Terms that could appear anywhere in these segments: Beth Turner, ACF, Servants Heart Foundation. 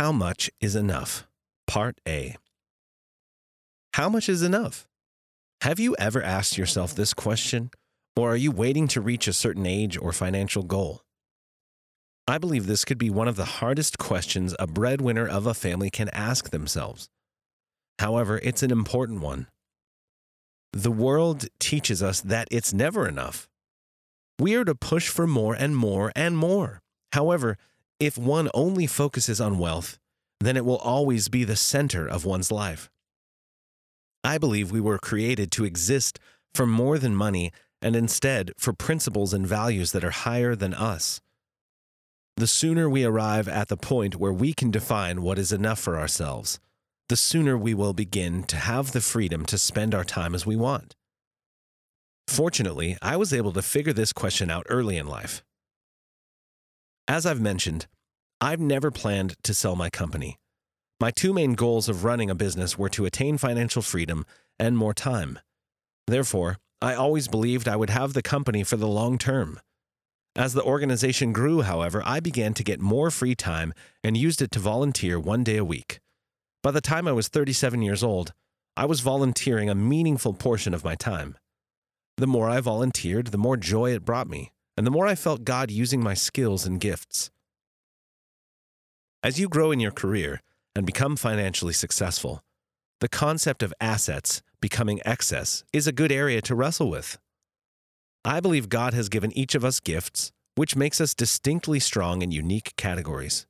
How much is enough? Part A. How much is enough? Have you ever asked yourself this question, or are you waiting to reach a certain age or financial goal? I believe this could be one of the hardest questions a breadwinner of a family can ask themselves. However, it's an important one. The world teaches us that it's never enough. We are to push for more and more and more. However, if one only focuses on wealth, then it will always be the center of one's life. I believe we were created to exist for more than money and instead for principles and values that are higher than us. The sooner we arrive at the point where we can define what is enough for ourselves, the sooner we will begin to have the freedom to spend our time as we want. Fortunately, I was able to figure this question out early in life. As I've mentioned, I've never planned to sell my company. My two main goals of running a business were to attain financial freedom and more time. Therefore, I always believed I would have the company for the long term. As the organization grew, however, I began to get more free time and used it to volunteer one day a week. By the time I was 37 years old, I was volunteering a meaningful portion of my time. The more I volunteered, the more joy it brought me, and the more I felt God using my skills and gifts. As you grow in your career and become financially successful, the concept of assets becoming excess is a good area to wrestle with. I believe God has given each of us gifts, which makes us distinctly strong in unique categories.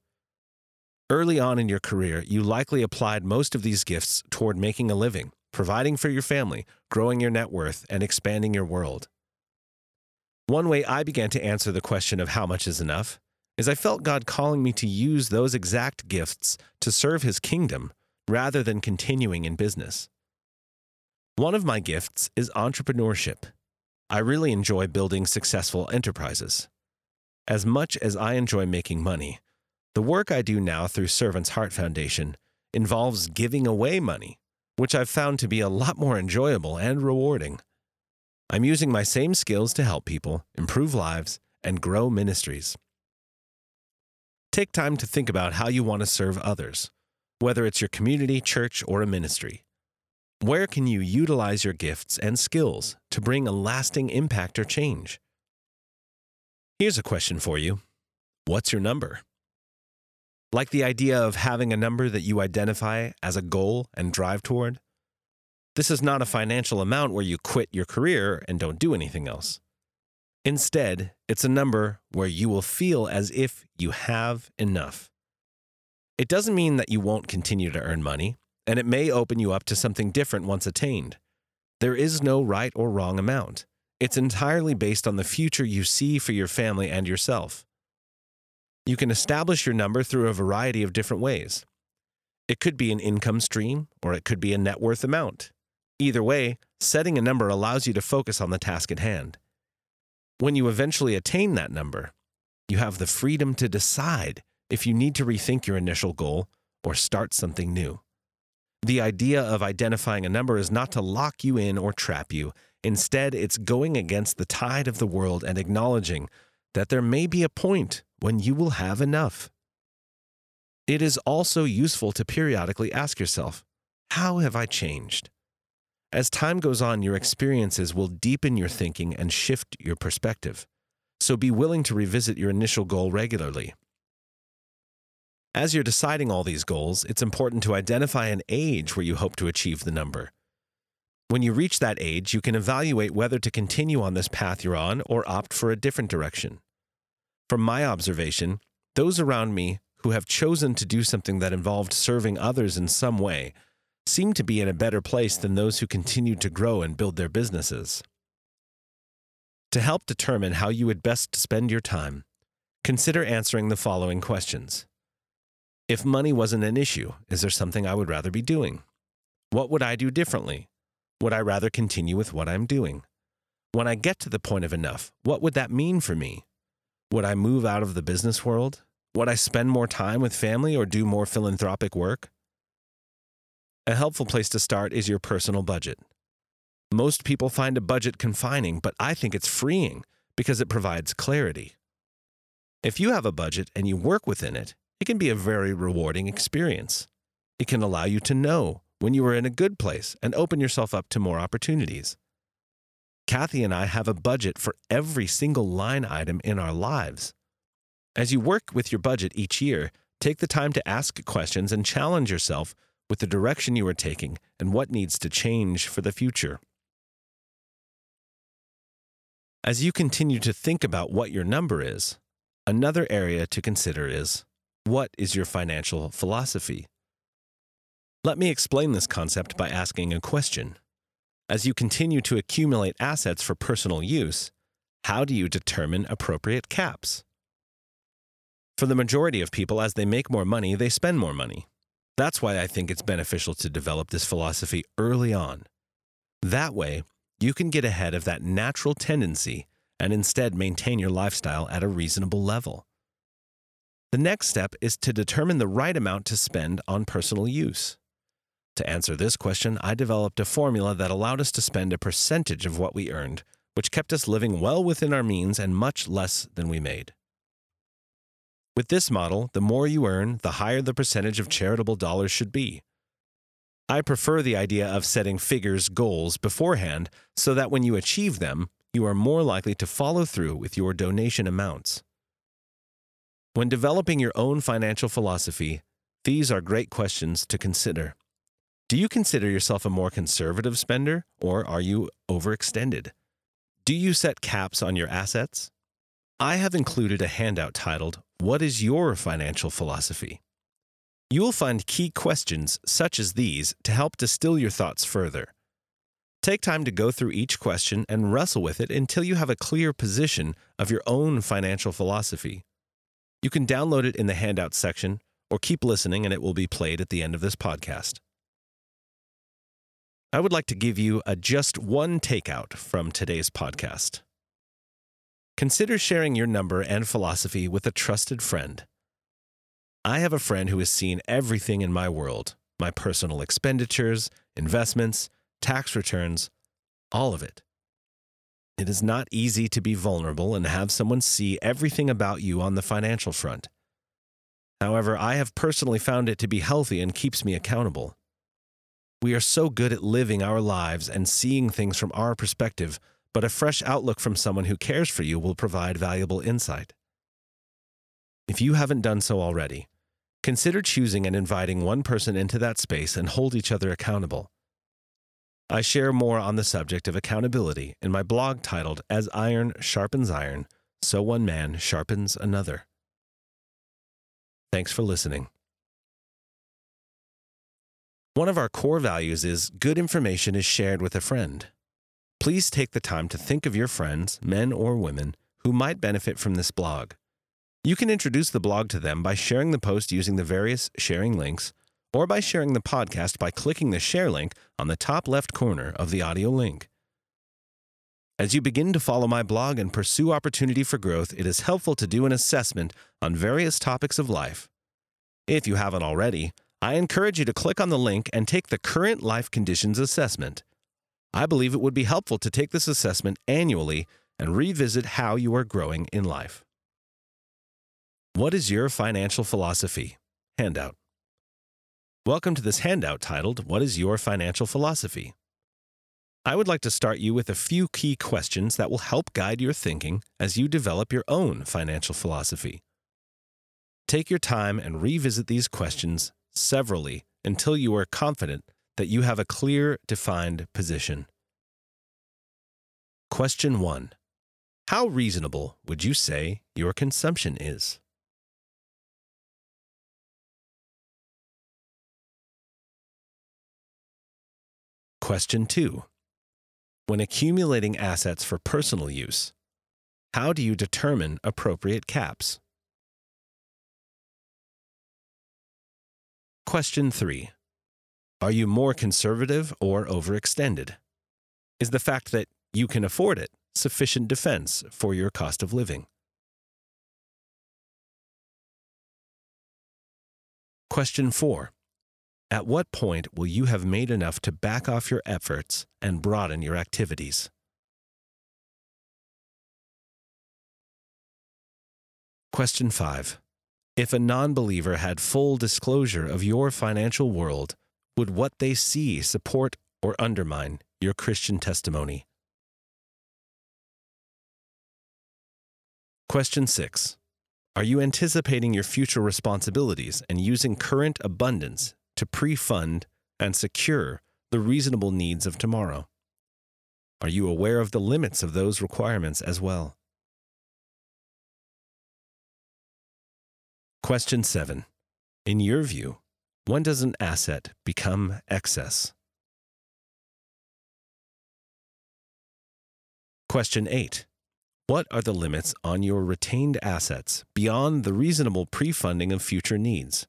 Early on in your career, you likely applied most of these gifts toward making a living, providing for your family, growing your net worth, and expanding your world. One way I began to answer the question of how much is enough is I felt God calling me to use those exact gifts to serve His kingdom rather than continuing in business. One of my gifts is entrepreneurship. I really enjoy building successful enterprises. As much as I enjoy making money, the work I do now through Servants Heart Foundation involves giving away money, which I've found to be a lot more enjoyable and rewarding. I'm using my same skills to help people, improve lives, and grow ministries. Take time to think about how you want to serve others, whether it's your community, church, or a ministry. Where can you utilize your gifts and skills to bring a lasting impact or change? Here's a question for you. What's your number? Like the idea of having a number that you identify as a goal and drive toward? This is not a financial amount where you quit your career and don't do anything else. Instead, it's a number where you will feel as if you have enough. It doesn't mean that you won't continue to earn money, and it may open you up to something different once attained. There is no right or wrong amount. It's entirely based on the future you see for your family and yourself. You can establish your number through a variety of different ways. It could be an income stream, or it could be a net worth amount. Either way, setting a number allows you to focus on the task at hand. When you eventually attain that number, you have the freedom to decide if you need to rethink your initial goal or start something new. The idea of identifying a number is not to lock you in or trap you. Instead, it's going against the tide of the world and acknowledging that there may be a point when you will have enough. It is also useful to periodically ask yourself, how have I changed? As time goes on, your experiences will deepen your thinking and shift your perspective. So be willing to revisit your initial goal regularly. As you're deciding all these goals, it's important to identify an age where you hope to achieve the number. When you reach that age, you can evaluate whether to continue on this path you're on or opt for a different direction. From my observation, those around me who have chosen to do something that involved serving others in some way seem to be in a better place than those who continued to grow and build their businesses. To help determine how you would best spend your time, consider answering the following questions. If money wasn't an issue, is there something I would rather be doing? What would I do differently? Would I rather continue with what I'm doing? When I get to the point of enough, what would that mean for me? Would I move out of the business world? Would I spend more time with family or do more philanthropic work? A helpful place to start is your personal budget. Most people find a budget confining, but I think it's freeing because it provides clarity. If you have a budget and you work within it, it can be a very rewarding experience. It can allow you to know when you are in a good place and open yourself up to more opportunities. Kathy and I have a budget for every single line item in our lives. As you work with your budget each year, take the time to ask questions and challenge yourself with the direction you are taking and what needs to change for the future. As you continue to think about what your number is, another area to consider is, what is your financial philosophy? Let me explain this concept by asking a question. As you continue to accumulate assets for personal use, how do you determine appropriate caps? For the majority of people, as they make more money, they spend more money. That's why I think it's beneficial to develop this philosophy early on. That way, you can get ahead of that natural tendency and instead maintain your lifestyle at a reasonable level. The next step is to determine the right amount to spend on personal use. To answer this question, I developed a formula that allowed us to spend a percentage of what we earned, which kept us living well within our means and much less than we made. With this model, the more you earn, the higher the percentage of charitable dollars should be. I prefer the idea of setting figures, goals beforehand, so that when you achieve them, you are more likely to follow through with your donation amounts. When developing your own financial philosophy, these are great questions to consider. Do you consider yourself a more conservative spender, or are you overextended? Do you set caps on your assets? I have included a handout titled, "What is Your Financial Philosophy?" You will find key questions such as these to help distill your thoughts further. Take time to go through each question and wrestle with it until you have a clear position of your own financial philosophy. You can download it in the handout section or keep listening and it will be played at the end of this podcast. I would like to give you just one takeout from today's podcast. Consider sharing your number and philosophy with a trusted friend. I have a friend who has seen everything in my world, my personal expenditures, investments, tax returns, all of it. It is not easy to be vulnerable and have someone see everything about you on the financial front. However, I have personally found it to be healthy and keeps me accountable. We are so good at living our lives and seeing things from our perspective, but a fresh outlook from someone who cares for you will provide valuable insight. If you haven't done so already, consider choosing and inviting one person into that space and hold each other accountable. I share more on the subject of accountability in my blog titled, "As Iron Sharpens Iron, So One Man Sharpens Another." Thanks for listening. One of our core values is good information is shared with a friend. Please take the time to think of your friends, men or women, who might benefit from this blog. You can introduce the blog to them by sharing the post using the various sharing links, or by sharing the podcast by clicking the share link on the top left corner of the audio link. As you begin to follow my blog and pursue opportunity for growth, it is helpful to do an assessment on various topics of life. If you haven't already, I encourage you to click on the link and take the Current Life Conditions Assessment. I believe it would be helpful to take this assessment annually and revisit how you are growing in life. What is your financial philosophy? Handout. Welcome to this handout titled, "What is Your Financial Philosophy?" I would like to start you with a few key questions that will help guide your thinking as you develop your own financial philosophy. Take your time and revisit these questions severally until you are confident that you have a clear, defined position. Question 1. How reasonable would you say your consumption is? Question 2. When accumulating assets for personal use, how do you determine appropriate caps? Question 3. Are you more conservative or overextended? Is the fact that you can afford it sufficient defense for your cost of living? Question 4. At what point will you have made enough to back off your efforts and broaden your activities? Question 5. If a non-believer had full disclosure of your financial world, would what they see support or undermine your Christian testimony? Question 6. Are you anticipating your future responsibilities and using current abundance to pre-fund and secure the reasonable needs of tomorrow? Are you aware of the limits of those requirements as well? Question 7. In your view, when does an asset become excess? Question 8. What are the limits on your retained assets beyond the reasonable pre-funding of future needs?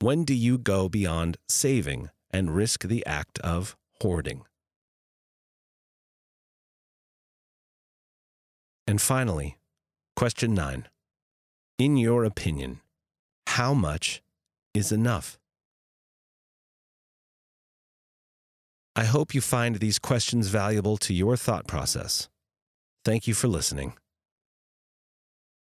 When do you go beyond saving and risk the act of hoarding? And finally, question 9. In your opinion, how much is enough? I hope you find these questions valuable to your thought process. Thank you for listening.